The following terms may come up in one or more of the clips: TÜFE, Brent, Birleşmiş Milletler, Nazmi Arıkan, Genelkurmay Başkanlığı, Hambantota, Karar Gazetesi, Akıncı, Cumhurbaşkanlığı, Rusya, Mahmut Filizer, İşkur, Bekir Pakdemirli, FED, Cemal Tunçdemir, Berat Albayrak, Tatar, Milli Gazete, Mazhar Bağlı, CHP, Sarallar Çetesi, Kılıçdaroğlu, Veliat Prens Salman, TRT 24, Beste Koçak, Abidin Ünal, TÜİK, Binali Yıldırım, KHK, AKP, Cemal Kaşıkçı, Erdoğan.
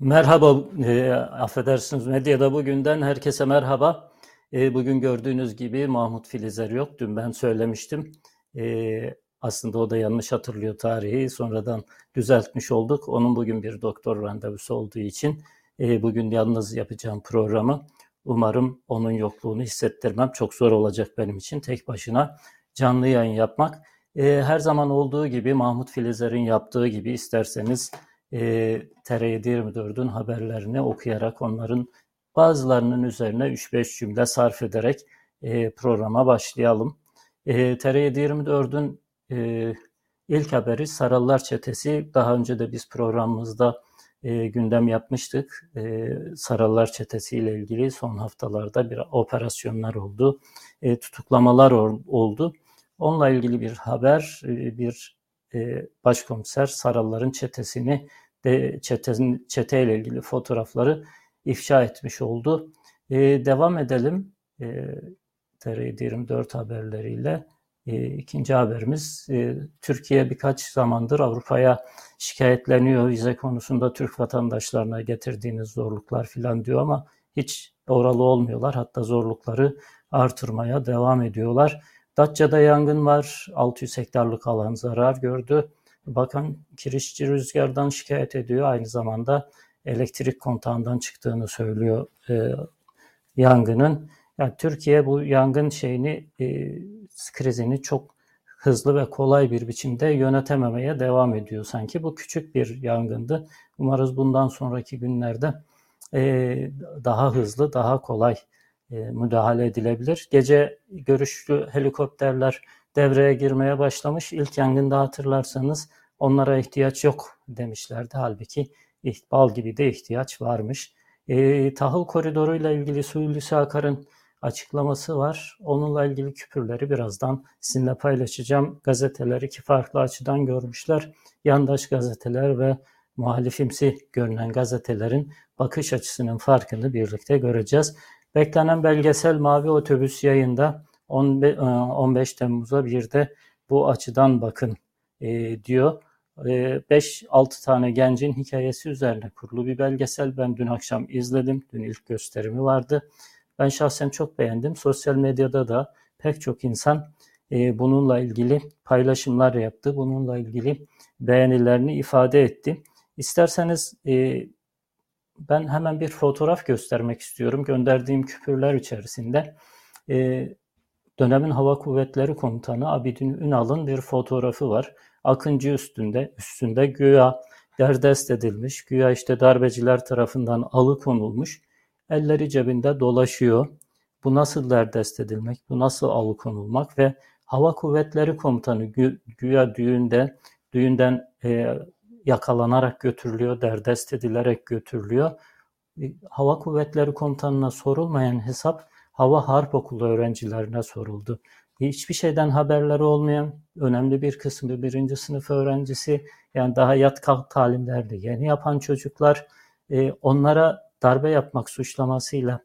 Merhaba, affedersiniz medyada bugünden herkese merhaba. Bugün gördüğünüz gibi Mahmut Filizer yok. Dün ben söylemiştim. Aslında o da yanlış hatırlıyor tarihi. Sonradan düzeltmiş olduk. Onun bugün bir doktor randevusu olduğu için bugün yalnız yapacağım programı. Umarım onun yokluğunu hissettirmem. Çok zor olacak benim için tek başına canlı yayın yapmak. Her zaman olduğu gibi Mahmut Filizer'in yaptığı gibi isterseniz TRT 24'ün haberlerini okuyarak onların bazılarının üzerine 3-5 cümle sarf ederek programa başlayalım. TRT 24'ün ilk haberi Sarallar Çetesi. Daha önce de biz programımızda gündem yapmıştık. Sarallar Çetesi ile ilgili son haftalarda bir operasyonlar oldu, tutuklamalar oldu. Onunla ilgili bir haber, bir başkomiser Saralların çetesini, çeteyle ilgili fotoğrafları ifşa etmiş oldu. Devam edelim TR24 haberleriyle. İkinci haberimiz, Türkiye birkaç zamandır Avrupa'ya şikayetleniyor. Vize konusunda Türk vatandaşlarına getirdiğiniz zorluklar filan diyor ama hiç oralı olmuyorlar. Hatta zorlukları artırmaya devam ediyorlar. Datça'da yangın var. 600 hektarlık alan zarar gördü. Bakan Kirişçi rüzgardan şikayet ediyor. Aynı zamanda elektrik kontağından çıktığını söylüyor yangının. Yani Türkiye bu yangın krizini çok hızlı ve kolay bir biçimde yönetememeye devam ediyor sanki. Bu küçük bir yangındı. Umarız bundan sonraki günlerde daha hızlı, daha kolay müdahale edilebilir. Gece görüşlü helikopterler devreye girmeye başlamış. İlk yangında hatırlarsanız onlara ihtiyaç yok demişlerdi. Halbuki bal gibi de ihtiyaç varmış. Tahıl koridoru ile ilgili Hulusi Akar'ın açıklaması var. Onunla ilgili küpürleri birazdan sizinle paylaşacağım. Gazeteler iki farklı açıdan görmüşler. Yandaş gazeteler ve muhalifimsi görünen gazetelerin bakış açısının farkını birlikte göreceğiz. Beklenen belgesel Mavi Otobüs yayında 15 Temmuz'a bir de bu açıdan bakın diyor. 5-6 tane gencin hikayesi üzerine kurulu bir belgesel. Ben dün akşam izledim. Dün ilk gösterimi vardı. Ben şahsen çok beğendim. Sosyal medyada da pek çok insan bununla ilgili paylaşımlar yaptı. Bununla ilgili beğenilerini ifade etti. İsterseniz ben hemen bir fotoğraf göstermek istiyorum. Gönderdiğim küpürler içerisinde dönemin Hava Kuvvetleri Komutanı Abidin Ünal'ın bir fotoğrafı var. Akıncı üstünde güya derdest edilmiş, güya işte darbeciler tarafından alıkonulmuş, elleri cebinde dolaşıyor. Bu nasıl derdest edilmek, bu nasıl alıkonulmak ve Hava Kuvvetleri Komutanı güya düğünden yakalanarak götürülüyor, derdest edilerek götürülüyor. Hava Kuvvetleri Komutanı'na sorulmayan hesap Hava Harp Okulu öğrencilerine soruldu. Hiçbir şeyden haberleri olmayan önemli bir kısmı birinci sınıf öğrencisi, yani daha yat kalk talimlerde yeni yapan çocuklar, onlara darbe yapmak suçlamasıyla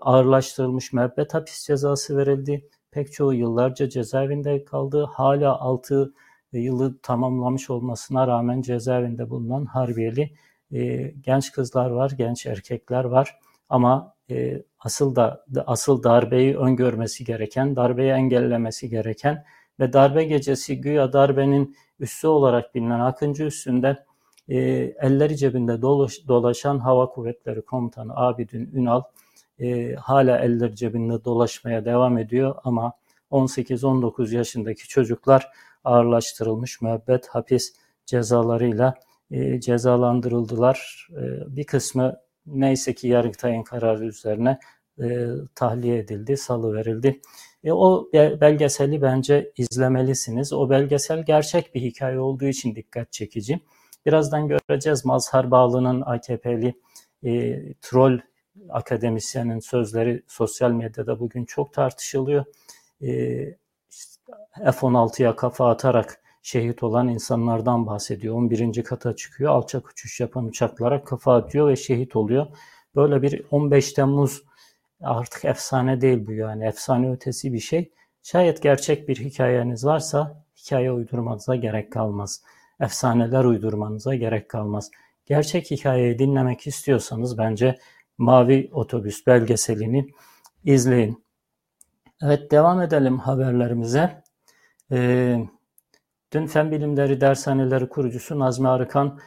ağırlaştırılmış müebbet hapis cezası verildi. Pek çoğu yıllarca cezaevinde kaldı. Hala 6 yılı tamamlamış olmasına rağmen cezaevinde bulunan harbiyeli genç kızlar var, genç erkekler var ama asıl darbeyi öngörmesi gereken, darbeyi engellemesi gereken ve darbe gecesi güya darbenin üssü olarak bilinen Akıncı üssünde elleri cebinde dolaşan Hava Kuvvetleri Komutanı Abidin Ünal hala elleri cebinde dolaşmaya devam ediyor ama 18-19 yaşındaki çocuklar ağırlaştırılmış müebbet hapis cezalarıyla cezalandırıldılar. Bir kısmı neyse ki Yargıtay'ın kararı üzerine tahliye edildi, salıverildi. O belgeseli bence izlemelisiniz. O belgesel gerçek bir hikaye olduğu için dikkat çekici. Birazdan göreceğiz Mazhar Bağlı'nın AKP'li troll akademisyenin sözleri sosyal medyada bugün çok tartışılıyor. F-16'ya kafa atarak şehit olan insanlardan bahsediyor. 11. kata çıkıyor, alçak uçuş yapan uçaklara kafa atıyor ve şehit oluyor. Böyle bir 15 Temmuz artık efsane değil bu, yani efsane ötesi bir şey. Şayet gerçek bir hikayeniz varsa hikaye uydurmanıza gerek kalmaz. Efsaneler uydurmanıza gerek kalmaz. gerçek hikayeyi dinlemek istiyorsanız bence Mavi Otobüs belgeselini izleyin. Evet, devam edelim haberlerimize. Dün Fen Bilimleri Dershaneleri kurucusu Nazmi Arıkan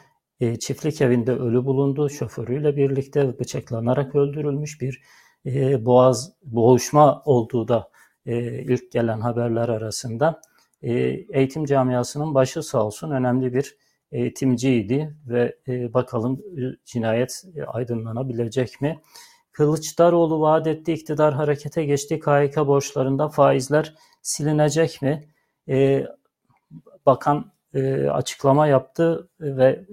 çiftlik evinde ölü bulundu. Şoförüyle birlikte bıçaklanarak öldürülmüş, bir boğuşma olduğu da ilk gelen haberler arasında. Eğitim camiasının başı sağ olsun, önemli bir eğitimciydi ve bakalım cinayet aydınlanabilecek mi? Kılıçdaroğlu vaat etti, iktidar harekete geçti. KHK borçlarında faizler silinecek mi? Bakan açıklama yaptı ve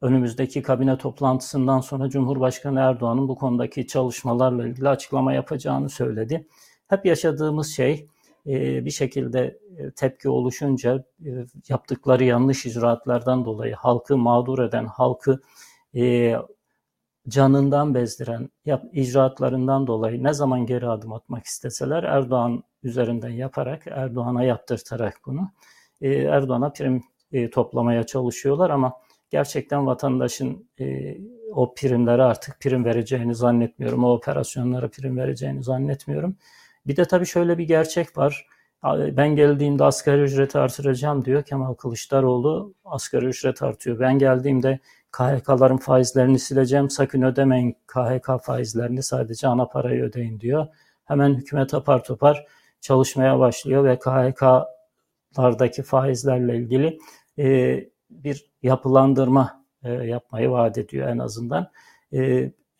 önümüzdeki kabine toplantısından sonra Cumhurbaşkanı Erdoğan'ın bu konudaki çalışmalarla ilgili açıklama yapacağını söyledi. Hep yaşadığımız şey, bir şekilde tepki oluşunca yaptıkları yanlış icraatlardan dolayı halkı mağdur eden, halkı canından bezdiren icraatlarından dolayı ne zaman geri adım atmak isteseler Erdoğan üzerinden yaparak, Erdoğan'a yaptırtarak bunu, Erdoğan'a prim toplamaya çalışıyorlar ama gerçekten vatandaşın o primlere artık prim vereceğini zannetmiyorum. O operasyonlara prim vereceğini zannetmiyorum. Bir de tabii şöyle bir gerçek var. Ben geldiğimde asgari ücreti artıracağım diyor Kemal Kılıçdaroğlu. Asgari ücret artıyor. Ben geldiğimde KHK'ların faizlerini sileceğim. Sakın ödemeyin KHK faizlerini, sadece ana parayı ödeyin diyor. Hemen hükümet apar topar çalışmaya başlıyor ve KHK'lardaki faizlerle ilgili bir yapılandırma yapmayı vaat ediyor en azından.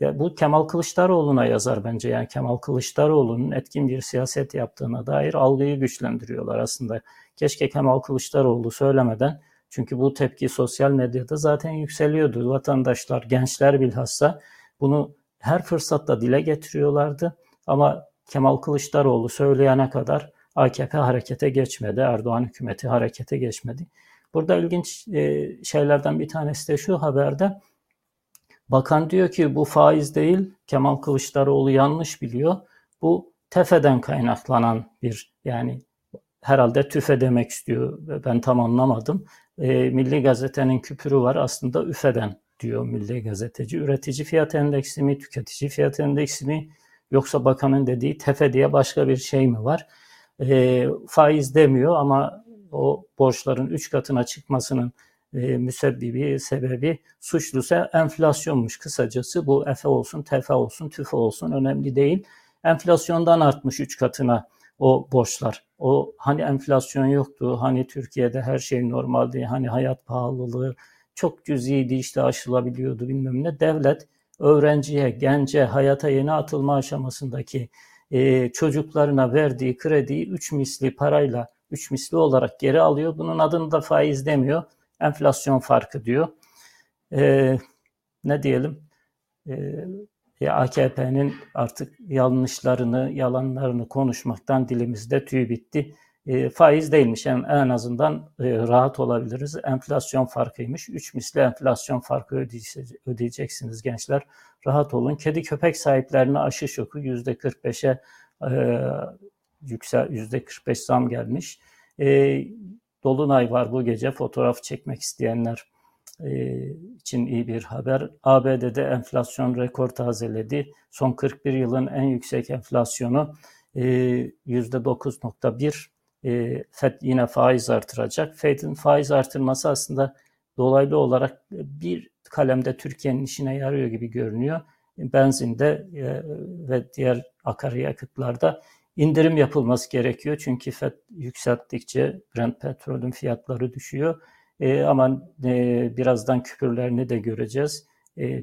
Ya bu Kemal Kılıçdaroğlu'na yazar bence. Yani Kemal Kılıçdaroğlu'nun etkin bir siyaset yaptığına dair algıyı güçlendiriyorlar aslında. Keşke Kemal Kılıçdaroğlu söylemeden, çünkü bu tepki sosyal medyada zaten yükseliyordu. Vatandaşlar, gençler bilhassa bunu her fırsatta dile getiriyorlardı. Ama Kemal Kılıçdaroğlu söyleyene kadar AKP harekete geçmedi, Erdoğan hükümeti harekete geçmedi. Burada ilginç şeylerden bir tanesi de şu haberde. Bakan diyor ki bu faiz değil, Kemal Kılıçdaroğlu yanlış biliyor. Bu TEFE'den kaynaklanan bir, yani herhalde TÜFE demek istiyor, ben tam anlamadım. Milli Gazete'nin küpürü var aslında, üfeden diyor milli gazeteci. Üretici fiyat endeksi mi, tüketici fiyat endeksi mi, yoksa bakanın dediği TEFE diye başka bir şey mi var? Faiz demiyor ama o borçların 3 katına çıkmasının müsebbibi, sebebi, suçlusu enflasyonmuş kısacası. Bu EFE olsun, TEFE olsun, TÜFE olsun önemli değil. Enflasyondan artmış 3 katına o borçlar. O hani enflasyon yoktu, hani Türkiye'de her şey normaldi, hani hayat pahalılığı çok cüz'iydi, işte aşılabiliyordu bilmem ne. Devlet öğrenciye, gence, hayata yeni atılma aşamasındaki çocuklarına verdiği krediyi 3 misli parayla, 3 misli olarak geri alıyor. Bunun adını da faiz demiyor, enflasyon farkı diyor. Ne diyelim? AKP'nin artık yanlışlarını, yalanlarını konuşmaktan dilimizde tüy bitti. Faiz değilmiş. Yani en azından rahat olabiliriz. Enflasyon farkıymış. 3 misli enflasyon farkı ödeyeceksiniz gençler. Rahat olun. Kedi köpek sahiplerine aşı şoku %45'e %45 zam gelmiş. Dolunay var bu gece, fotoğraf çekmek isteyenler için iyi bir haber. ABD'de enflasyon rekor tazeledi. Son 41 yılın en yüksek enflasyonu %9.1. Fed yine faiz artıracak. Fed'in faiz artırması aslında dolaylı olarak bir kalemde Türkiye'nin işine yarıyor gibi görünüyor. Benzinde ve diğer akaryakıtlarda İndirim yapılması gerekiyor çünkü FED yükselttikçe Brent petrolün fiyatları düşüyor. Ama birazdan küpürlerini de göreceğiz.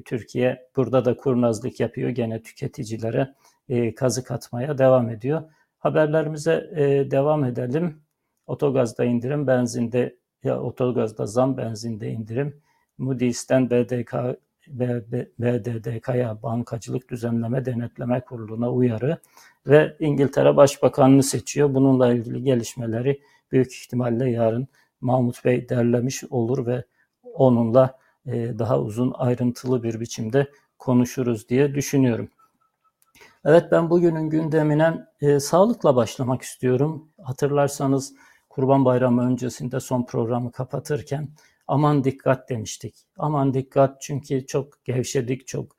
Türkiye burada da kurnazlık yapıyor. Gene tüketicilere kazık atmaya devam ediyor. Haberlerimize devam edelim. Otogazda indirim, benzinde otogazda zam, benzinde indirim. Moody's'ten BDDK'ya, Bankacılık Düzenleme Denetleme Kurulu'na uyarı ve İngiltere Başbakanını seçiyor. Bununla ilgili gelişmeleri büyük ihtimalle yarın Mahmut Bey derlemiş olur ve onunla daha uzun ayrıntılı bir biçimde konuşuruz diye düşünüyorum. Evet, ben bugünün gündemine sağlıkla başlamak istiyorum. Hatırlarsanız Kurban Bayramı öncesinde son programı kapatırken aman dikkat demiştik. Aman dikkat çünkü çok gevşedik, çok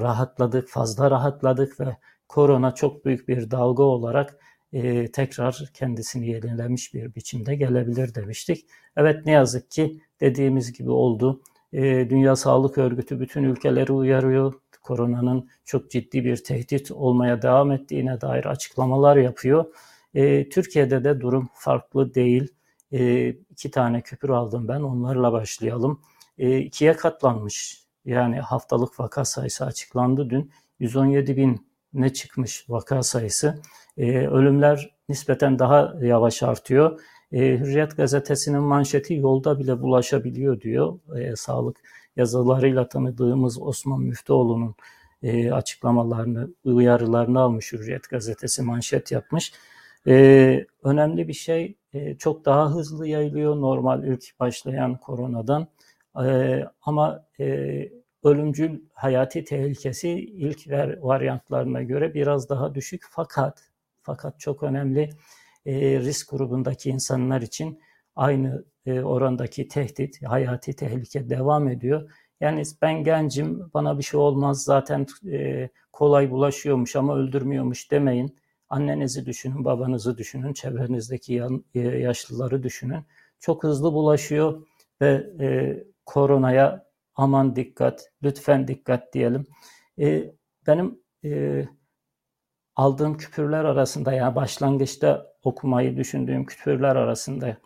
rahatladık, fazla rahatladık ve korona çok büyük bir dalga olarak tekrar kendisini yenilemiş bir biçimde gelebilir demiştik. Evet, ne yazık ki dediğimiz gibi oldu. Dünya Sağlık Örgütü bütün ülkeleri uyarıyor. Koronanın çok ciddi bir tehdit olmaya devam ettiğine dair açıklamalar yapıyor. Türkiye'de de durum farklı değil. 2 tane küpür aldım ben, onlarla başlayalım. 2'ye katlanmış, yani haftalık vaka sayısı açıklandı dün. 117.000'e çıkmış vaka sayısı. Ölümler nispeten daha yavaş artıyor. Hürriyet gazetesinin manşeti yolda bile bulaşabiliyor diyor. Sağlık yazılarıyla tanıdığımız Osman Müftüoğlu'nun açıklamalarını, uyarılarını almış Hürriyet gazetesi, manşet yapmış. Önemli bir şey, çok daha hızlı yayılıyor normal ilk başlayan koronadan. Ama ölümcül hayati tehlikesi ilk varyantlarına göre biraz daha düşük. Fakat çok önemli, risk grubundaki insanlar için aynı orandaki tehdit, hayati tehlike devam ediyor. Yani ben gencim, bana bir şey olmaz, zaten kolay bulaşıyormuş ama öldürmüyormuş demeyin. Annenizi düşünün, babanızı düşünün, çevrenizdeki yaşlıları düşünün. Çok hızlı bulaşıyor ve koronaya aman dikkat, lütfen dikkat diyelim. Benim aldığım küpürler arasında, yani başlangıçta okumayı düşündüğüm küpürler arasında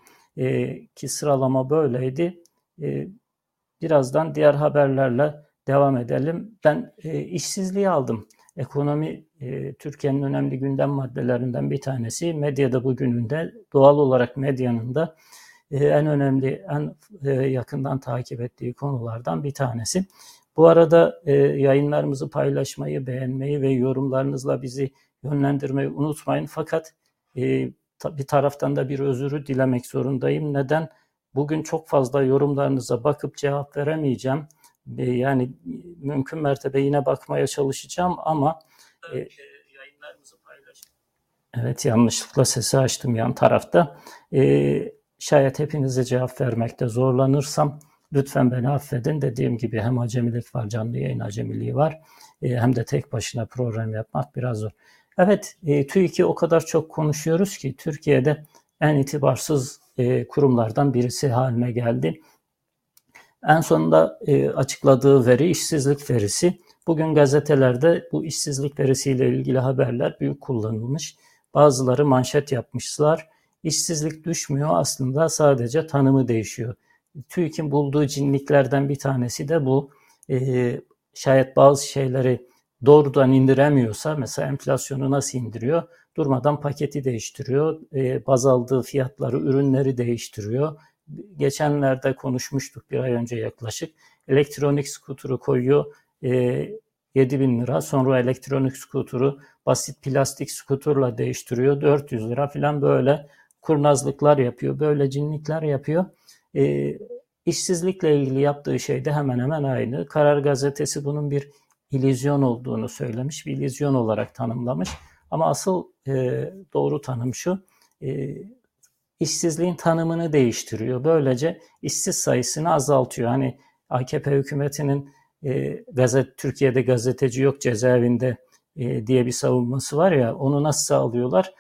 ki sıralama böyleydi. Birazdan diğer haberlerle devam edelim. Ben işsizliği aldım. Ekonomi Türkiye'nin önemli gündem maddelerinden bir tanesi. Medyada bugününde, doğal olarak medyanın da en önemli, en yakından takip ettiği konulardan bir tanesi. Bu arada yayınlarımızı paylaşmayı, beğenmeyi ve yorumlarınızla bizi yönlendirmeyi unutmayın. Fakat bir taraftan da bir özür dilemek zorundayım. Neden? Bugün çok fazla yorumlarınıza bakıp cevap veremeyeceğim. Yani mümkün mertebe yine bakmaya çalışacağım ama yayınlarımızı paylaşın. Evet, yanlışlıkla sesi açtım yan tarafta. Şayet hepinize cevap vermekte zorlanırsam lütfen beni affedin. Dediğim gibi hem acemilik var, canlı yayın acemiliği var, hem de tek başına program yapmak biraz zor. Evet, TÜİK'i o kadar çok konuşuyoruz ki Türkiye'de en itibarsız kurumlardan birisi haline geldi. En sonunda açıkladığı veri işsizlik verisi. Bugün gazetelerde bu işsizlik verisiyle ilgili haberler büyük kullanılmış. Bazıları manşet yapmışlar. İşsizlik düşmüyor aslında, sadece tanımı değişiyor. TÜİK'in bulduğu cinliklerden bir tanesi de bu. Şayet bazı şeyleri doğrudan indiremiyorsa, mesela enflasyonu nasıl indiriyor? Durmadan paketi değiştiriyor, baz aldığı fiyatları, ürünleri değiştiriyor. Geçenlerde konuşmuştuk, bir ay önce yaklaşık. Elektronik skuturu koyuyor 7.000 lira, sonra elektronik skuturu basit plastik skuturla değiştiriyor 400 lira falan, böyle kurnazlıklar yapıyor, böyle cinlikler yapıyor. İşsizlikle ilgili yaptığı şey de hemen hemen aynı. Karar Gazetesi bunun bir illüzyon olduğunu söylemiş, bir illüzyon olarak tanımlamış. Ama asıl doğru tanım şu, işsizliğin tanımını değiştiriyor. Böylece işsiz sayısını azaltıyor. Hani AKP hükümetinin Türkiye'de gazeteci yok cezaevinde diye bir savunması var ya, onu nasıl sağlıyorlar?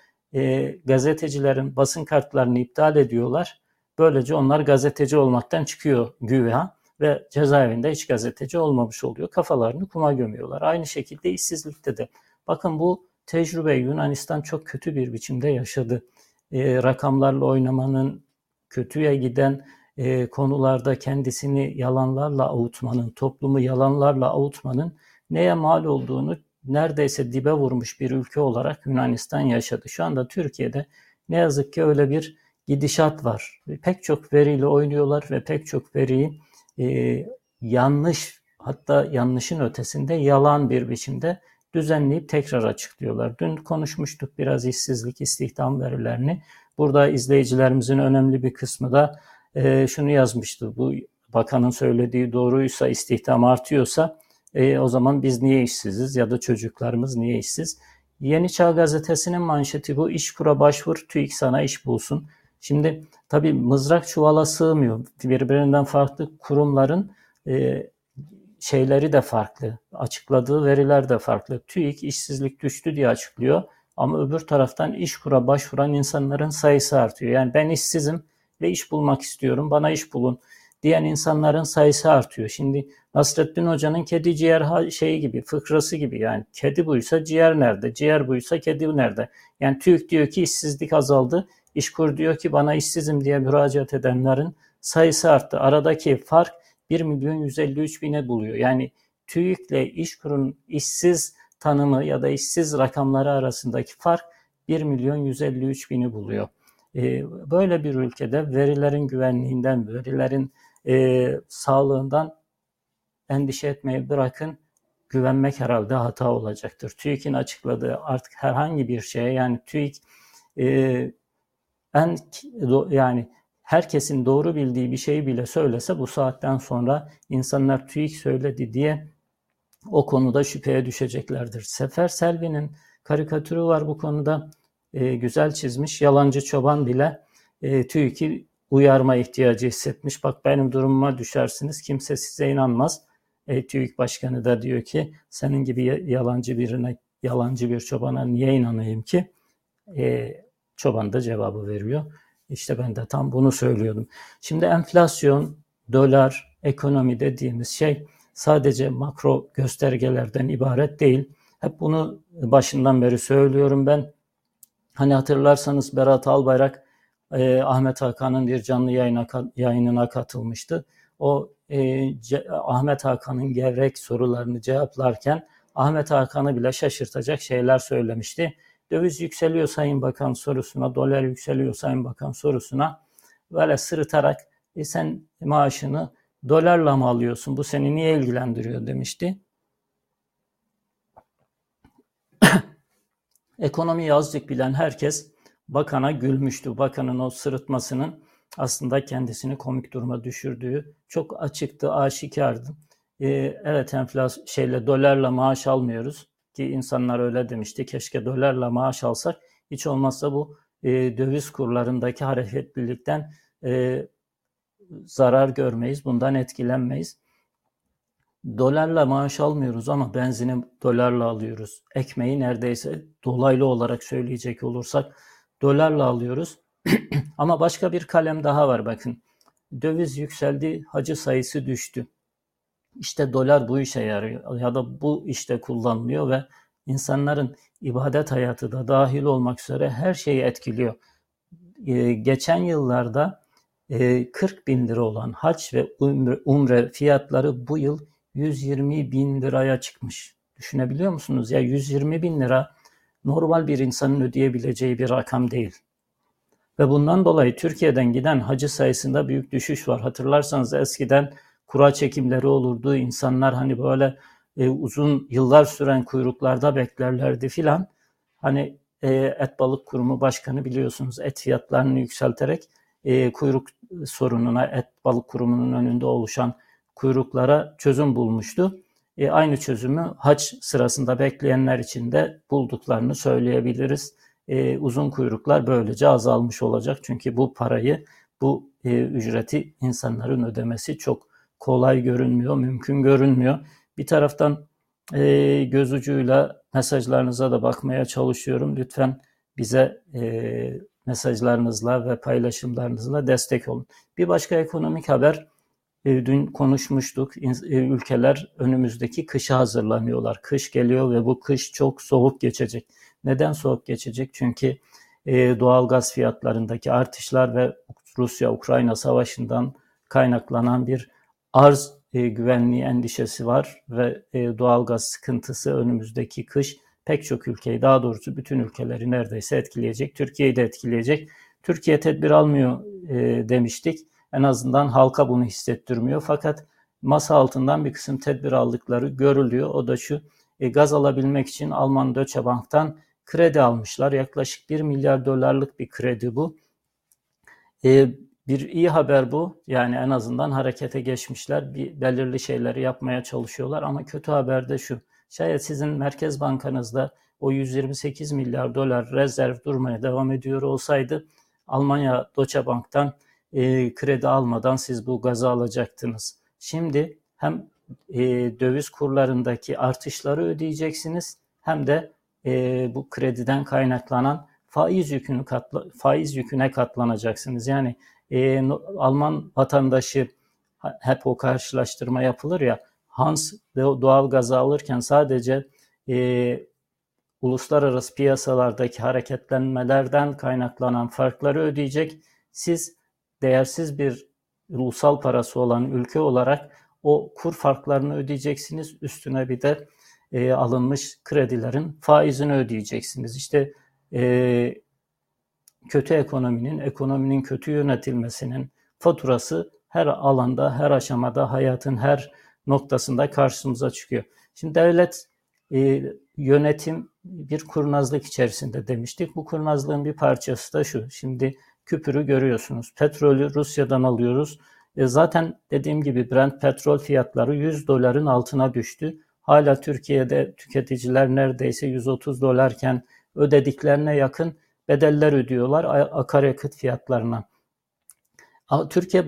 Gazetecilerin basın kartlarını iptal ediyorlar. Böylece onlar gazeteci olmaktan çıkıyor güya ve cezaevinde hiç gazeteci olmamış oluyor. Kafalarını kuma gömüyorlar. Aynı şekilde işsizlikte de. Bakın, bu tecrübeyi Yunanistan çok kötü bir biçimde yaşadı. Rakamlarla oynamanın, kötüye giden konularda kendisini yalanlarla avutmanın, toplumu yalanlarla avutmanın neye mal olduğunu neredeyse dibe vurmuş bir ülke olarak Yunanistan yaşadı. Şu anda Türkiye'de ne yazık ki öyle bir gidişat var. Pek çok veriyle oynuyorlar ve pek çok veriyi yanlış, hatta yanlışın ötesinde yalan bir biçimde düzenleyip tekrar açıklıyorlar. Dün konuşmuştuk biraz işsizlik, istihdam verilerini. Burada izleyicilerimizin önemli bir kısmı da şunu yazmıştı. Bu bakanın söylediği doğruysa, istihdam artıyorsa o zaman biz niye işsiziz ya da çocuklarımız niye işsiz? Yeni Çağ Gazetesi'nin manşeti bu. İşkur'a başvur, TÜİK sana iş bulsun. Şimdi Tabii mızrak çuvala sığmıyor. Birbirinden farklı kurumların şeyleri de farklı. Açıkladığı veriler de farklı. TÜİK işsizlik düştü diye açıklıyor. Ama öbür taraftan İşkur'a başvuran insanların sayısı artıyor. Yani ben işsizim ve iş bulmak istiyorum, bana iş bulun diyen insanların sayısı artıyor. Şimdi Nasrettin Hoca'nın kedi ciğer şeyi gibi, fıkrası gibi, yani kedi buysa ciğer nerede, ciğer buysa kedi nerede? Yani TÜİK diyor ki işsizlik azaldı, İşkur diyor ki bana işsizim diye müracaat edenlerin sayısı arttı. Aradaki fark 1.153.000'e buluyor. Yani TÜİK'le İşkur'un işsiz tanımı ya da işsiz rakamları arasındaki fark 1.153.000'i buluyor. Böyle bir ülkede verilerin güvenliğinden, verilerin sağlığından endişe etmeyi bırakın, güvenmek herhalde hata olacaktır. TÜİK'in açıkladığı artık herhangi bir şeye, yani TÜİK yani herkesin doğru bildiği bir şeyi bile söylese, bu saatten sonra insanlar TÜİK söyledi diye o konuda şüpheye düşeceklerdir. Sefer Selvi'nin karikatürü var bu konuda. Güzel çizmiş. Yalancı çoban bile TÜİK'i uyarma ihtiyacı hissetmiş. Bak benim durumuma düşersiniz, kimse size inanmaz. TÜİK Başkanı da diyor ki senin gibi yalancı bir çobana niye inanayım ki? Çoban da cevabı veriyor. İşte ben de tam bunu söylüyordum. Şimdi enflasyon, dolar, ekonomi dediğimiz şey sadece makro göstergelerden ibaret değil. Hep bunu başından beri söylüyorum ben. Hani hatırlarsanız Berat Albayrak, Ahmet Hakan'ın bir canlı yayınına katılmıştı. O Ahmet Hakan'ın gevrek sorularını cevaplarken Ahmet Hakan'ı bile şaşırtacak şeyler söylemişti. Döviz yükseliyor Sayın Bakan sorusuna, dolar yükseliyor Sayın Bakan sorusuna böyle sırıtarak sen maaşını dolarla mı alıyorsun, bu seni niye ilgilendiriyor demişti. Ekonomiyi azıcık bilen herkes bakana gülmüştü. Bakanın o sırıtmasının aslında kendisini komik duruma düşürdüğü çok açıktı, aşikardı. Evet, dolarla maaş almıyoruz ki insanlar öyle demişti. Keşke dolarla maaş alsak, hiç olmazsa bu döviz kurlarındaki hareketlilikten zarar görmeyiz, bundan etkilenmeyiz. Dolarla maaş almıyoruz ama benzini dolarla alıyoruz. Ekmeği neredeyse dolaylı olarak söyleyecek olursak dolarla alıyoruz. Ama başka bir kalem daha var bakın. Döviz yükseldi, hacı sayısı düştü. İşte dolar bu işe yarıyor ya da bu işte kullanılıyor ve insanların ibadet hayatı da dahil olmak üzere her şeyi etkiliyor. Geçen yıllarda 40.000 lira olan hac ve umre fiyatları bu yıl 120.000 liraya çıkmış. Düşünebiliyor musunuz? Ya 120.000 lira normal bir insanın ödeyebileceği bir rakam değil. Ve bundan dolayı Türkiye'den giden hacı sayısında büyük düşüş var. Hatırlarsanız eskiden kura çekimleri olurdu. İnsanlar hani böyle uzun yıllar süren kuyruklarda beklerlerdi filan. Hani Et Balık Kurumu Başkanı biliyorsunuz et fiyatlarını yükselterek kuyruk sorununa, Et Balık Kurumu'nun önünde oluşan kuyruklara çözüm bulmuştu. Aynı çözümü hac sırasında bekleyenler için de bulduklarını söyleyebiliriz. Uzun kuyruklar böylece azalmış olacak. Çünkü bu parayı, bu ücreti insanların ödemesi çok kolay görünmüyor, mümkün görünmüyor. Bir taraftan göz ucuyla mesajlarınıza da bakmaya çalışıyorum. Lütfen bize mesajlarınızla ve paylaşımlarınızla destek olun. Bir başka ekonomik haber. Dün konuşmuştuk, ülkeler önümüzdeki kışa hazırlanıyorlar. Kış geliyor ve bu kış çok soğuk geçecek. Neden soğuk geçecek? Çünkü doğalgaz fiyatlarındaki artışlar ve Rusya-Ukrayna savaşından kaynaklanan bir arz güvenliği endişesi var. Ve doğalgaz sıkıntısı önümüzdeki kış pek çok ülkeyi, daha doğrusu bütün ülkeleri neredeyse etkileyecek. Türkiye'yi de etkileyecek. Türkiye tedbir almıyor demiştik. En azından halka bunu hissettirmiyor. Fakat masa altından bir kısım tedbir aldıkları görülüyor. O da şu, gaz alabilmek için Alman Deutsche Bank'tan kredi almışlar. Yaklaşık 1 milyar dolarlık bir kredi bu. Bir iyi haber bu. Yani en azından harekete geçmişler. Belirli şeyleri yapmaya çalışıyorlar. Ama kötü haber de şu, şayet sizin merkez bankanızda o 128 milyar dolar rezerv durmaya devam ediyor olsaydı, Almanya Deutsche Bank'tan kredi almadan siz bu gazı alacaktınız. Şimdi hem döviz kurlarındaki artışları ödeyeceksiniz hem de bu krediden kaynaklanan faiz yüküne katlanacaksınız. Yani Alman vatandaşı, hep o karşılaştırma yapılır ya, Hans doğal gazı alırken sadece uluslararası piyasalardaki hareketlenmelerden kaynaklanan farkları ödeyecek. Siz değersiz bir ulusal parası olan ülke olarak o kur farklarını ödeyeceksiniz. Üstüne bir de alınmış kredilerin faizini ödeyeceksiniz. İşte kötü ekonominin kötü yönetilmesinin faturası her alanda, her aşamada, hayatın her noktasında karşımıza çıkıyor. Şimdi devlet yönetim bir kurnazlık içerisinde demiştik. Bu kurnazlığın bir parçası da şu. Şimdi küpürü görüyorsunuz. Petrolü Rusya'dan alıyoruz. Zaten dediğim gibi Brent petrol fiyatları 100 doların altına düştü. Hala Türkiye'de tüketiciler neredeyse 130 dolarken ödediklerine yakın bedeller ödüyorlar akaryakıt fiyatlarına. Türkiye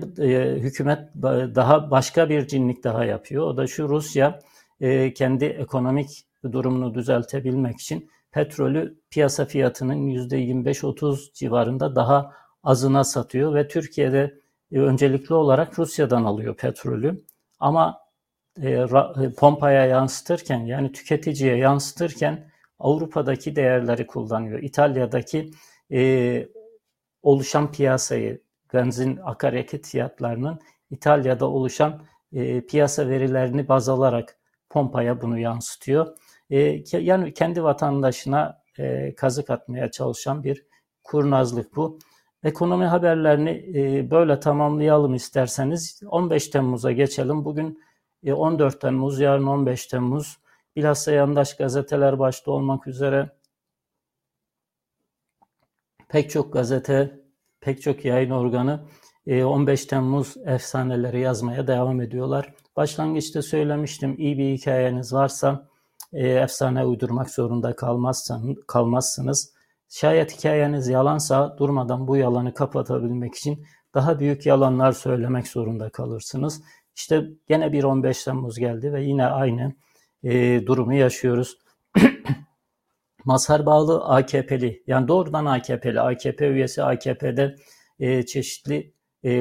hükümet daha başka bir cinlik daha yapıyor. O da şu: Rusya kendi ekonomik durumunu düzeltebilmek için petrolü piyasa fiyatının %25-30 civarında daha azına satıyor ve Türkiye'de öncelikli olarak Rusya'dan alıyor petrolü. Ama pompaya yansıtırken, yani tüketiciye yansıtırken Avrupa'daki değerleri kullanıyor. İtalya'daki oluşan piyasayı, benzin akaryakıt fiyatlarının İtalya'da oluşan piyasa verilerini baz alarak pompaya bunu yansıtıyor. Yani kendi vatandaşına kazık atmaya çalışan bir kurnazlık bu. Ekonomi haberlerini böyle tamamlayalım isterseniz. 15 Temmuz'a geçelim. Bugün 14 Temmuz, yarın 15 Temmuz. Bilhassa yandaş gazeteler başta olmak üzere pek çok gazete, pek çok yayın organı 15 Temmuz efsaneleri yazmaya devam ediyorlar. Başlangıçta söylemiştim, iyi bir hikayeniz varsa efsane uydurmak zorunda kalmazsınız. Şayet hikayeniz yalansa durmadan bu yalanı kapatabilmek için daha büyük yalanlar söylemek zorunda kalırsınız. İşte yine bir 15 Temmuz geldi ve yine aynı durumu yaşıyoruz. Mazhar Bağlı AKP'li, yani doğrudan AKP'li, AKP üyesi, AKP'de çeşitli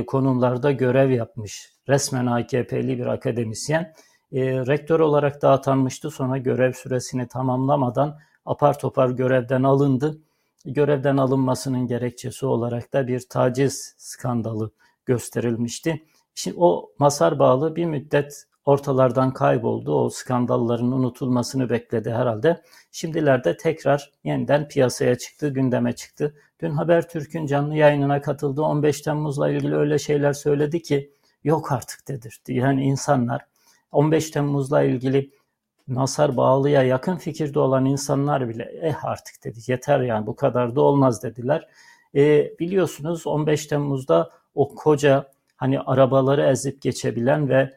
konumlarda görev yapmış. Resmen AKP'li bir akademisyen. Rektör olarak da atanmıştı, sonra görev süresini tamamlamadan apar topar görevden alındı. Görevden alınmasının gerekçesi olarak da bir taciz skandalı gösterilmişti. Şimdi o Mazhar Bağlı bir müddet ortalardan kayboldu. O skandalların unutulmasını bekledi herhalde. Şimdilerde tekrar yeniden piyasaya çıktı, gündeme çıktı. Dün Habertürk'ün canlı yayınına katıldı. 15 Temmuz'la ilgili öyle şeyler söyledi ki yok artık dedirtti. Yani insanlar, 15 Temmuz'la ilgili Mazhar Bağlı'ya yakın fikirde olan insanlar bile artık dedi, yeter yani, bu kadar da olmaz dediler. Biliyorsunuz 15 Temmuz'da o koca, hani arabaları ezip geçebilen ve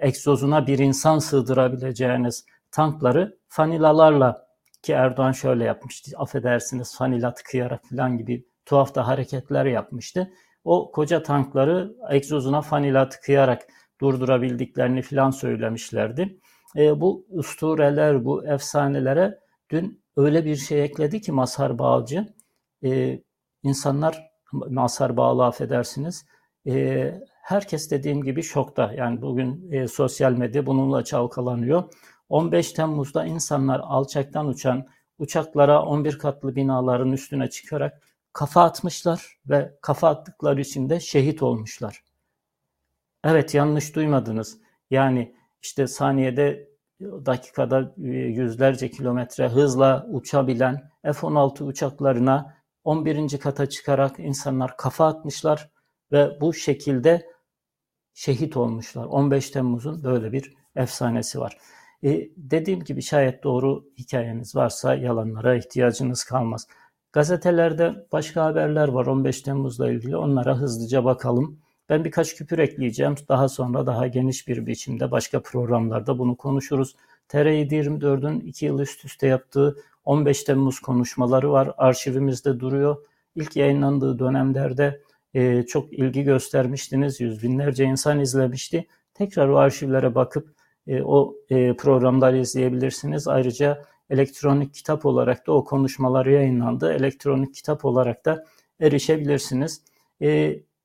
egzozuna bir insan sığdırabileceğiniz tankları fanilalarla, ki Erdoğan şöyle yapmıştı, affedersiniz fanila tıkayarak falan gibi tuhaf da hareketler yapmıştı. O koca tankları egzozuna fanila tıkayarak durdurabildiklerini falan söylemişlerdi. Bu ustureler, bu efsanelere dün öyle bir şey ekledi ki Mazhar Bağlıcı, insanlar, Mazhar Bağlı affedersiniz, herkes dediğim gibi şokta. Yani bugün sosyal medya bununla çalkalanıyor. 15 Temmuz'da insanlar alçaktan uçan uçaklara 11 katlı binaların üstüne çıkarak kafa atmışlar ve kafa attıkları için de şehit olmuşlar. Evet, yanlış duymadınız. Yani işte saniyede, dakikada yüzlerce kilometre hızla uçabilen F-16 uçaklarına 11. kata çıkarak insanlar kafa atmışlar ve bu şekilde şehit olmuşlar. 15 Temmuz'un böyle bir efsanesi var. Dediğim gibi şayet doğru hikayeniz varsa yalanlara ihtiyacınız kalmaz. Gazetelerde başka haberler var 15 Temmuz'la ilgili. Onlara hızlıca bakalım. Ben birkaç küpür ekleyeceğim. Daha sonra daha geniş bir biçimde başka programlarda bunu konuşuruz. TRT 24'ün 2 yıl üst üste yaptığı 15 Temmuz konuşmaları var. Arşivimizde duruyor. ilk yayınlandığı dönemlerde çok ilgi göstermiştiniz. Yüz binlerce insan izlemişti. Tekrar o arşivlere bakıp o programları izleyebilirsiniz. Ayrıca elektronik kitap olarak da o konuşmalar yayınlandı. Elektronik kitap olarak da erişebilirsiniz.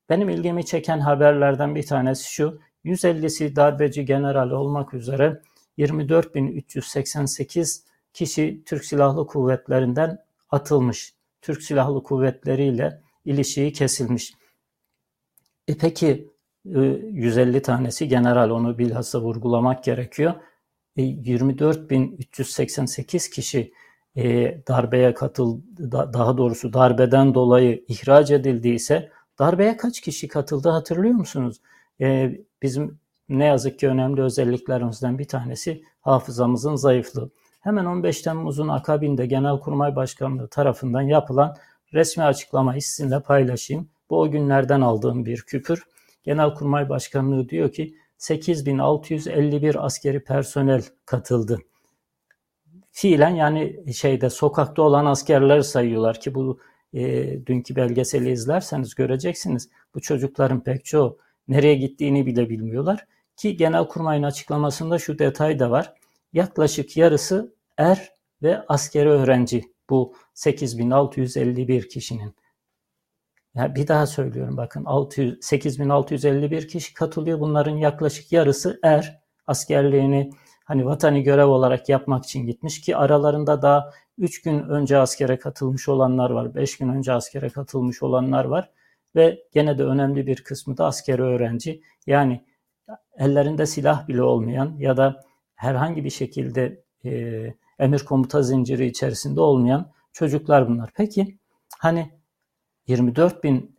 Benim ilgimi çeken haberlerden bir tanesi şu. 150'si darbeci general olmak üzere 24.388 kişi Türk Silahlı Kuvvetleri'nden atılmış. Türk Silahlı Kuvvetleri ile ilişiği kesilmiş. Peki 150 tanesi general, onu bilhassa vurgulamak gerekiyor. 24.388 kişi darbeye katıldı, daha doğrusu darbeden dolayı ihraç edildiyse darbeye kaç kişi katıldı hatırlıyor musunuz? Bizim ne yazık ki önemli özelliklerimizden bir tanesi hafızamızın zayıflığı. Hemen 15 Temmuz'un akabinde Genelkurmay Başkanlığı tarafından yapılan resmi açıklamayı sizinle paylaşayım. Bu o günlerden aldığım bir küpür. Genelkurmay Başkanlığı diyor ki 8.651 askeri personel katıldı. Fiilen yani sokakta olan askerleri sayıyorlar ki bu dünkü belgeseli izlerseniz göreceksiniz. Bu çocukların pek çoğu nereye gittiğini bile bilmiyorlar. Ki Genelkurmay'ın açıklamasında şu detay da var. Yaklaşık yarısı er ve askeri öğrenci bu 8.651 kişinin. Ya bir daha söylüyorum bakın 8.651 kişi katılıyor. Bunların yaklaşık yarısı er, askerliğini vatani görev olarak yapmak için gitmiş ki aralarında daha 3 gün önce askere katılmış olanlar var. 5 gün önce askere katılmış olanlar var. Ve gene de önemli bir kısmı da askeri öğrenci. Yani ellerinde silah bile olmayan ya da herhangi bir şekilde emir komuta zinciri içerisinde olmayan çocuklar bunlar. Peki 24.000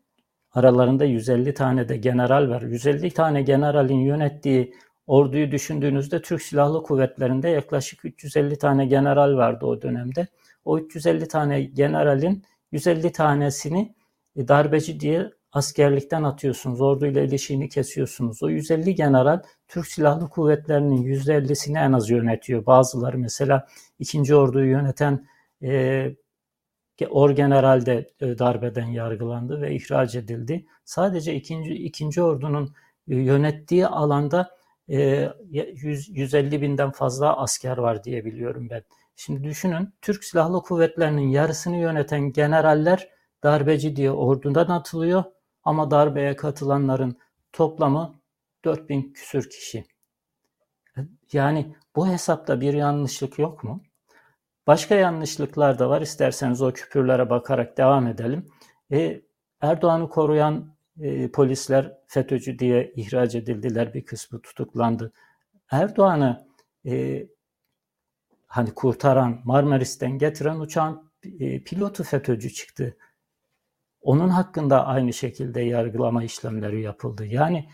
aralarında 150 tane de general var. 150 tane generalin yönettiği orduyu düşündüğünüzde Türk Silahlı Kuvvetleri'nde yaklaşık 350 tane general vardı o dönemde. O 350 tane generalin 150 tanesini darbeci diye askerlikten atıyorsunuz. Orduyla ilişiğini kesiyorsunuz. O 150 general Türk Silahlı Kuvvetleri'nin %50'sini en az yönetiyor. Bazıları mesela 2. Ordu'yu yöneten orgeneral de darbeden yargılandı ve ihraç edildi. Sadece 2. Ordu'nun yönettiği alanda 150 binden fazla asker var diye biliyorum ben. Şimdi düşünün Türk Silahlı Kuvvetleri'nin yarısını yöneten generaller darbeci diye ordudan atılıyor ama darbeye katılanların toplamı 4.000 küsür kişi. Yani bu hesapta bir yanlışlık yok mu? Başka yanlışlıklar da var. İsterseniz o küpürlere bakarak devam edelim. Erdoğan'ı koruyan polisler FETÖ'cü diye ihraç edildiler. Bir kısmı tutuklandı. Erdoğan'ı kurtaran, Marmaris'ten getiren uçağın pilotu FETÖ'cü çıktı. Onun hakkında aynı şekilde yargılama işlemleri yapıldı. Yani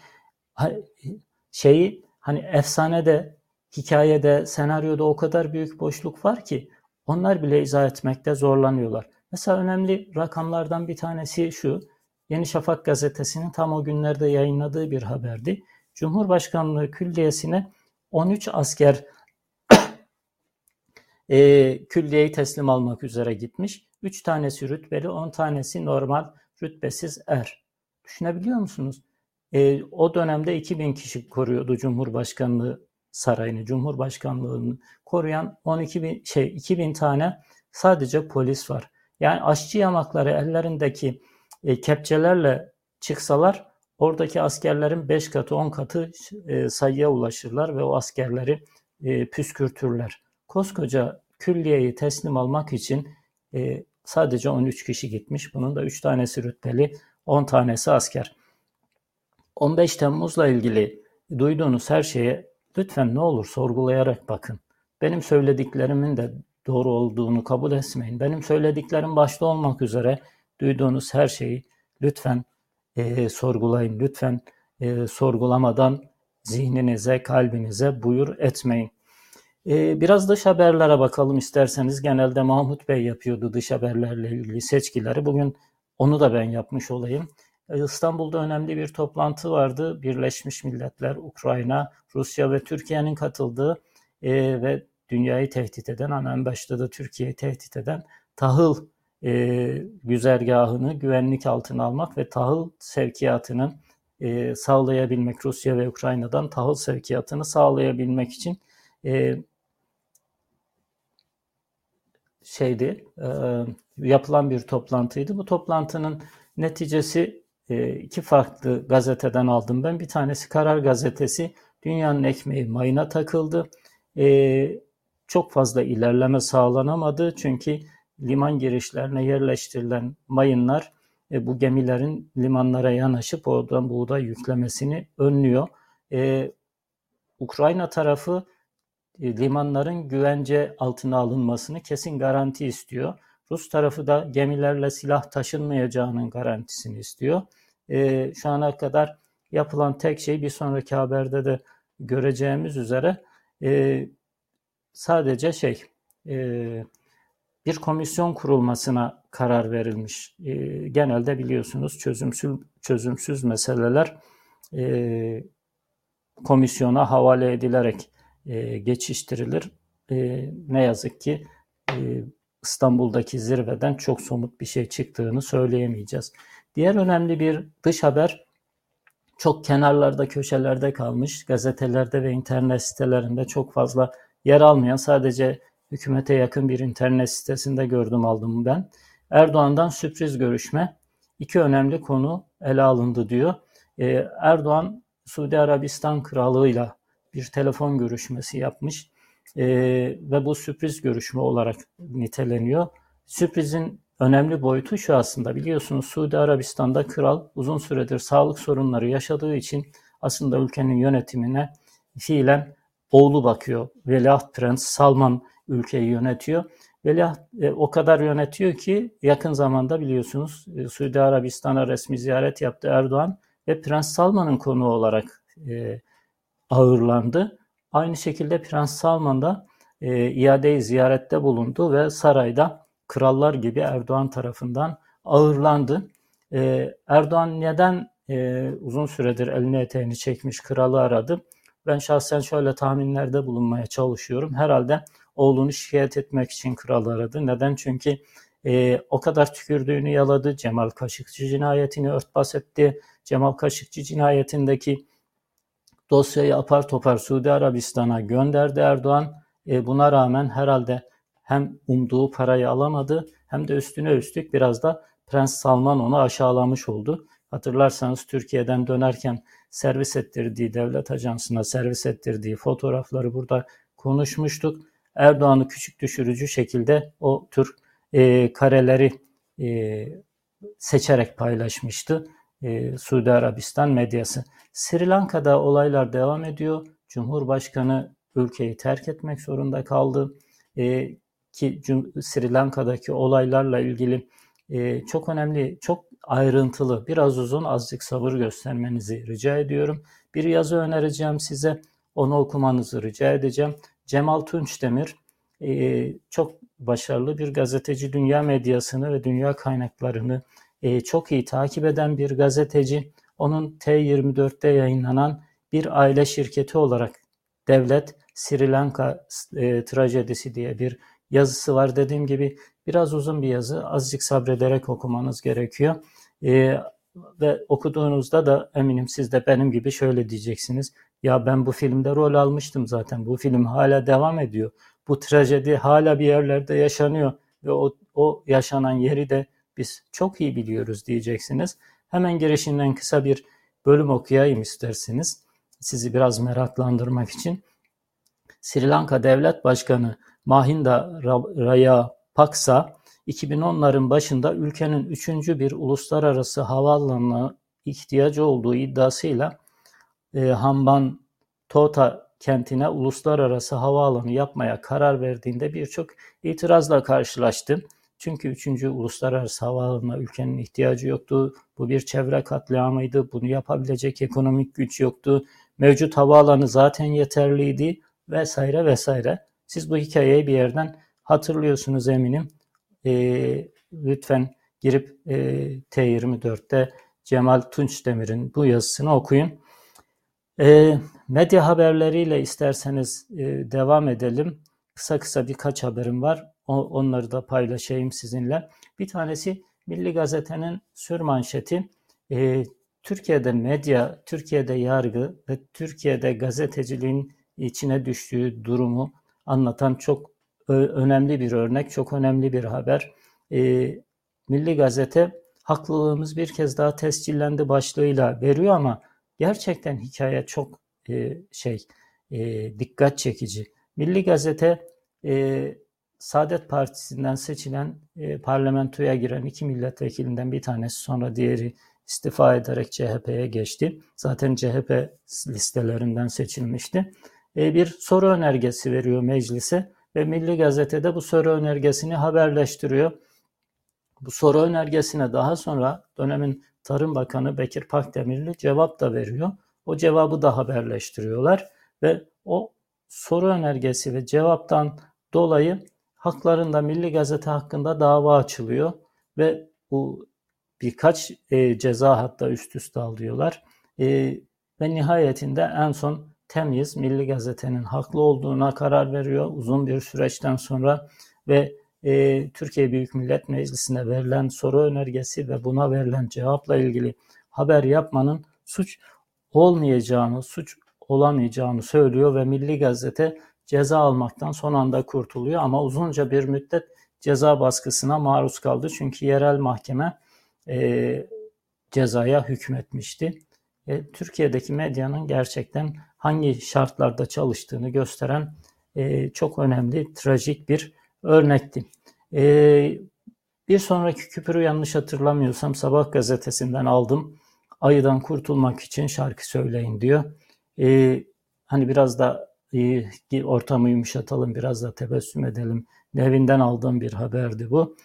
efsanede, hikayede, senaryoda o kadar büyük boşluk var ki onlar bile izah etmekte zorlanıyorlar. Mesela önemli rakamlardan bir tanesi şu. Yeni Şafak gazetesinin tam o günlerde yayınladığı bir haberdi. Cumhurbaşkanlığı Külliyesi'ne 13 asker külliyeyi teslim almak üzere gitmiş. 3 tanesi rütbeli, 10 tanesi normal, rütbesiz er. Düşünebiliyor musunuz? O dönemde 2000 kişi koruyordu Cumhurbaşkanlığı sarayını. Cumhurbaşkanlığını koruyan 2000 tane sadece polis var. Yani aşçı yamakları ellerindeki kepçelerle çıksalar oradaki askerlerin 5 katı 10 katı sayıya ulaşırlar ve o askerleri püskürtürler. Koskoca külliyeyi teslim almak için sadece 13 kişi gitmiş. Bunun da 3 tanesi rütbeli, 10 tanesi asker. 15 Temmuz'la ilgili duyduğunuz her şeye lütfen ne olur sorgulayarak bakın. Benim söylediklerimin de doğru olduğunu kabul etmeyin. Benim söylediklerim başta olmak üzere duyduğunuz her şeyi lütfen sorgulayın. Lütfen sorgulamadan zihninize, kalbinize buyur etmeyin. Biraz dış haberlere bakalım isterseniz. Genelde Mahmut Bey yapıyordu dış haberlerle ilgili seçkileri. Bugün onu da ben yapmış olayım. İstanbul'da önemli bir toplantı vardı. Birleşmiş Milletler, Ukrayna, Rusya ve Türkiye'nin katıldığı ve dünyayı tehdit eden, en başta da Türkiye'yi tehdit eden tahıl güzergahını güvenlik altına almak ve tahıl sevkiyatının sağlayabilmek, Rusya ve Ukrayna'dan tahıl sevkiyatını sağlayabilmek için yapılan bir toplantıydı. Bu toplantının neticesi iki farklı gazeteden aldım ben. Bir tanesi Karar Gazetesi, dünyanın ekmeği mayına takıldı. Çok fazla ilerleme sağlanamadı çünkü liman girişlerine yerleştirilen mayınlar bu gemilerin limanlara yanaşıp oradan buğday yüklemesini önlüyor. Ukrayna tarafı limanların güvence altına alınmasını kesin garanti istiyor. Rus tarafı da gemilerle silah taşınmayacağının garantisini istiyor. Şu ana kadar yapılan tek şey, bir sonraki haberde de göreceğimiz üzere sadece bir komisyon kurulmasına karar verilmiş. Genelde biliyorsunuz çözümsüz meseleler komisyona havale edilerek geçiştirilir. Ne yazık ki İstanbul'daki zirveden çok somut bir şey çıktığını söyleyemeyeceğiz. Diğer önemli bir dış haber, çok kenarlarda, köşelerde kalmış, gazetelerde ve internet sitelerinde çok fazla yer almayan, sadece hükümete yakın bir internet sitesinde aldım ben. Erdoğan'dan sürpriz görüşme, iki önemli konu ele alındı diyor. Erdoğan, Suudi Arabistan Krallığı'yla bir telefon görüşmesi yapmış ve bu sürpriz görüşme olarak niteleniyor. Sürprizin önemli boyutu şu aslında, biliyorsunuz Suudi Arabistan'da kral uzun süredir sağlık sorunları yaşadığı için aslında ülkenin yönetimine fiilen oğlu bakıyor. Veliat Prens Salman ülkeyi yönetiyor. Veliaht o kadar yönetiyor ki yakın zamanda biliyorsunuz Suudi Arabistan'a resmi ziyaret yaptı Erdoğan ve Prens Salman'ın konuğu olarak ağırlandı. Aynı şekilde Prens Salman da iadeyi ziyarette bulundu ve sarayda krallar gibi Erdoğan tarafından ağırlandı. Erdoğan neden uzun süredir elini eteğini çekmiş kralı aradı? Ben şahsen şöyle tahminlerde bulunmaya çalışıyorum. Herhalde oğlunu şikayet etmek için kralı aradı. Neden? Çünkü o kadar tükürdüğünü yaladı. Cemal Kaşıkçı cinayetini örtbas etti. Cemal Kaşıkçı cinayetindeki dosyayı apar topar Suudi Arabistan'a gönderdi Erdoğan. Buna rağmen herhalde hem umduğu parayı alamadı hem de üstüne üstlük biraz da Prens Salman onu aşağılamış oldu. Hatırlarsanız Türkiye'den dönerken servis ettirdiği, devlet ajansına servis ettirdiği fotoğrafları burada konuşmuştuk. Erdoğan'ı küçük düşürücü şekilde o tür kareleri seçerek paylaşmıştı Suudi Arabistan medyası. Sri Lanka'da olaylar devam ediyor. Cumhurbaşkanı ülkeyi terk etmek zorunda kaldı. Ki Sri Lanka'daki olaylarla ilgili çok önemli, çok ayrıntılı, biraz uzun, azıcık sabır göstermenizi rica ediyorum. Bir yazı önereceğim size, onu okumanızı rica edeceğim. Cemal Tunçdemir çok başarılı bir gazeteci, dünya medyasını ve dünya kaynaklarını çok iyi takip eden bir gazeteci. Onun T24'te yayınlanan Bir Aile Şirketi olarak Devlet Sri Lanka Trajedisi diye bir yazısı var. Dediğim gibi biraz uzun bir yazı, azıcık sabrederek okumanız gerekiyor. Ve okuduğunuzda da eminim siz de benim gibi şöyle diyeceksiniz: ya ben bu filmde rol almıştım zaten, bu film hala devam ediyor, bu trajedi hala bir yerlerde yaşanıyor ve o yaşanan yeri de biz çok iyi biliyoruz diyeceksiniz. Hemen girişinden kısa bir bölüm okuyayım isterseniz, sizi biraz meraklandırmak için. Sri Lanka Devlet Başkanı Mahinda Rajapaksa 2010'ların başında ülkenin 3. bir uluslararası havaalanına ihtiyacı olduğu iddiasıyla Hambantota kentine uluslararası havaalanı yapmaya karar verdiğinde birçok itirazla karşılaştı. Çünkü 3. uluslararası havaalanına ülkenin ihtiyacı yoktu. Bu bir çevre katliamıydı. Bunu yapabilecek ekonomik güç yoktu. Mevcut havaalanı zaten yeterliydi vesaire vesaire. Siz bu hikayeyi bir yerden hatırlıyorsunuz eminim. Lütfen girip T24'te Cemal Tunçdemir'in bu yazısını okuyun. Medya haberleriyle isterseniz devam edelim. Kısa birkaç haberim var. Onları da paylaşayım sizinle. Bir tanesi Milli Gazete'nin sürmanşeti Türkiye'de medya, Türkiye'de yargı ve Türkiye'de gazeteciliğin içine düştüğü durumu anlatan çok önemli bir örnek, çok önemli bir haber. Milli Gazete haklılığımız bir kez daha tescillendi başlığıyla veriyor ama gerçekten hikaye çok dikkat çekici. Milli Gazete Saadet Partisi'nden seçilen parlamentoya giren iki milletvekilinden bir tanesi, sonra diğeri istifa ederek CHP'ye geçti. Zaten CHP listelerinden seçilmişti. Bir soru önergesi veriyor meclise ve Milli Gazete'de bu soru önergesini haberleştiriyor. Bu soru önergesine daha sonra dönemin Tarım Bakanı Bekir Pakdemirli cevap da veriyor. O cevabı da haberleştiriyorlar ve o soru önergesi ve cevaptan dolayı haklarında Milli Gazete hakkında dava açılıyor ve bu birkaç ceza hatta üst üste alıyorlar. Ve nihayetinde en son temyiz Milli Gazete'nin haklı olduğuna karar veriyor uzun bir süreçten sonra ve Türkiye Büyük Millet Meclisi'ne verilen soru önergesi ve buna verilen cevapla ilgili haber yapmanın suç olmayacağını, suç olamayacağını söylüyor ve Milli Gazete ceza almaktan son anda kurtuluyor ama uzunca bir müddet ceza baskısına maruz kaldı. Çünkü yerel mahkeme cezaya hükmetmişti. Türkiye'deki medyanın gerçekten hangi şartlarda çalıştığını gösteren çok önemli, trajik bir örnekti. Bir sonraki küpürü yanlış hatırlamıyorsam Sabah gazetesinden aldım. Ayıdan kurtulmak için şarkı söyleyin diyor. Hani biraz da ortamı yumuşatalım, biraz da tebessüm edelim. Nevinden aldığım bir haberdi bu.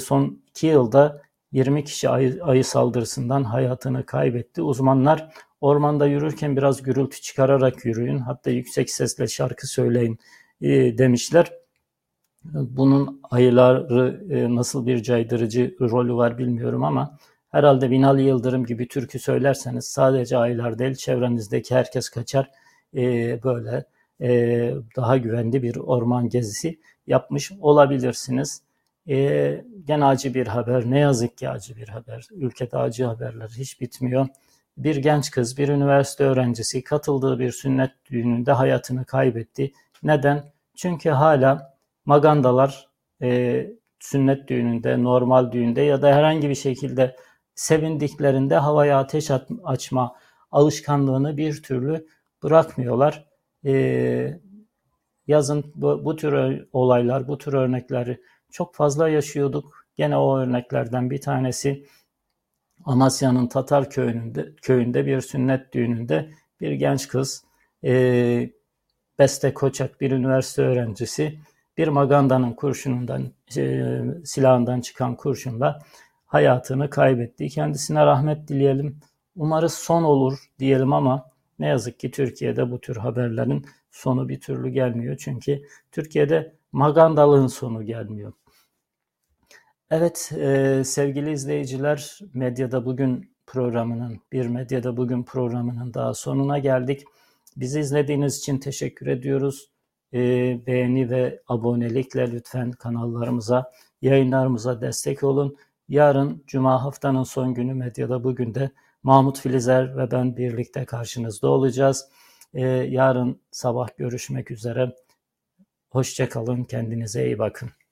Son 2 yılda 20 kişi ayı saldırısından hayatını kaybetti. Uzmanlar ormanda yürürken biraz gürültü çıkararak yürüyün, hatta yüksek sesle şarkı söyleyin demişler. Bunun ayıları nasıl bir caydırıcı rolü var bilmiyorum ama herhalde Binali Yıldırım gibi türkü söylerseniz sadece ayılar değil çevrenizdeki herkes kaçar. Böyle daha güvenli bir orman gezisi yapmış olabilirsiniz. Gene acı bir haber. Ne yazık ki acı bir haber. Ülkede acı haberler hiç bitmiyor. Bir genç kız, bir üniversite öğrencisi katıldığı bir sünnet düğününde hayatını kaybetti. Neden? Çünkü hala magandalar sünnet düğününde, normal düğünde ya da herhangi bir şekilde sevindiklerinde havaya ateş açma alışkanlığını bir türlü bırakmıyorlar. Yazın bu tür olaylar, bu tür örnekleri çok fazla yaşıyorduk. Gene o örneklerden bir tanesi Amasya'nın Tatar köyünde bir sünnet düğününde bir genç kız, Beste Koçak bir üniversite öğrencisi bir magandanın kurşunundan, silahından çıkan kurşunla hayatını kaybetti. Kendisine rahmet dileyelim. Umarız son olur diyelim ama ne yazık ki Türkiye'de bu tür haberlerin sonu bir türlü gelmiyor. Çünkü Türkiye'de magandalığın sonu gelmiyor. Evet sevgili izleyiciler, Medyada Bugün programının daha sonuna geldik. Bizi izlediğiniz için teşekkür ediyoruz. Beğeni ve abonelikle lütfen kanallarımıza, yayınlarımıza destek olun. Yarın Cuma haftanın son günü Medyada Bugün'de Mahmut Filizer ve ben birlikte karşınızda olacağız. Yarın sabah görüşmek üzere. Hoşça kalın, kendinize iyi bakın.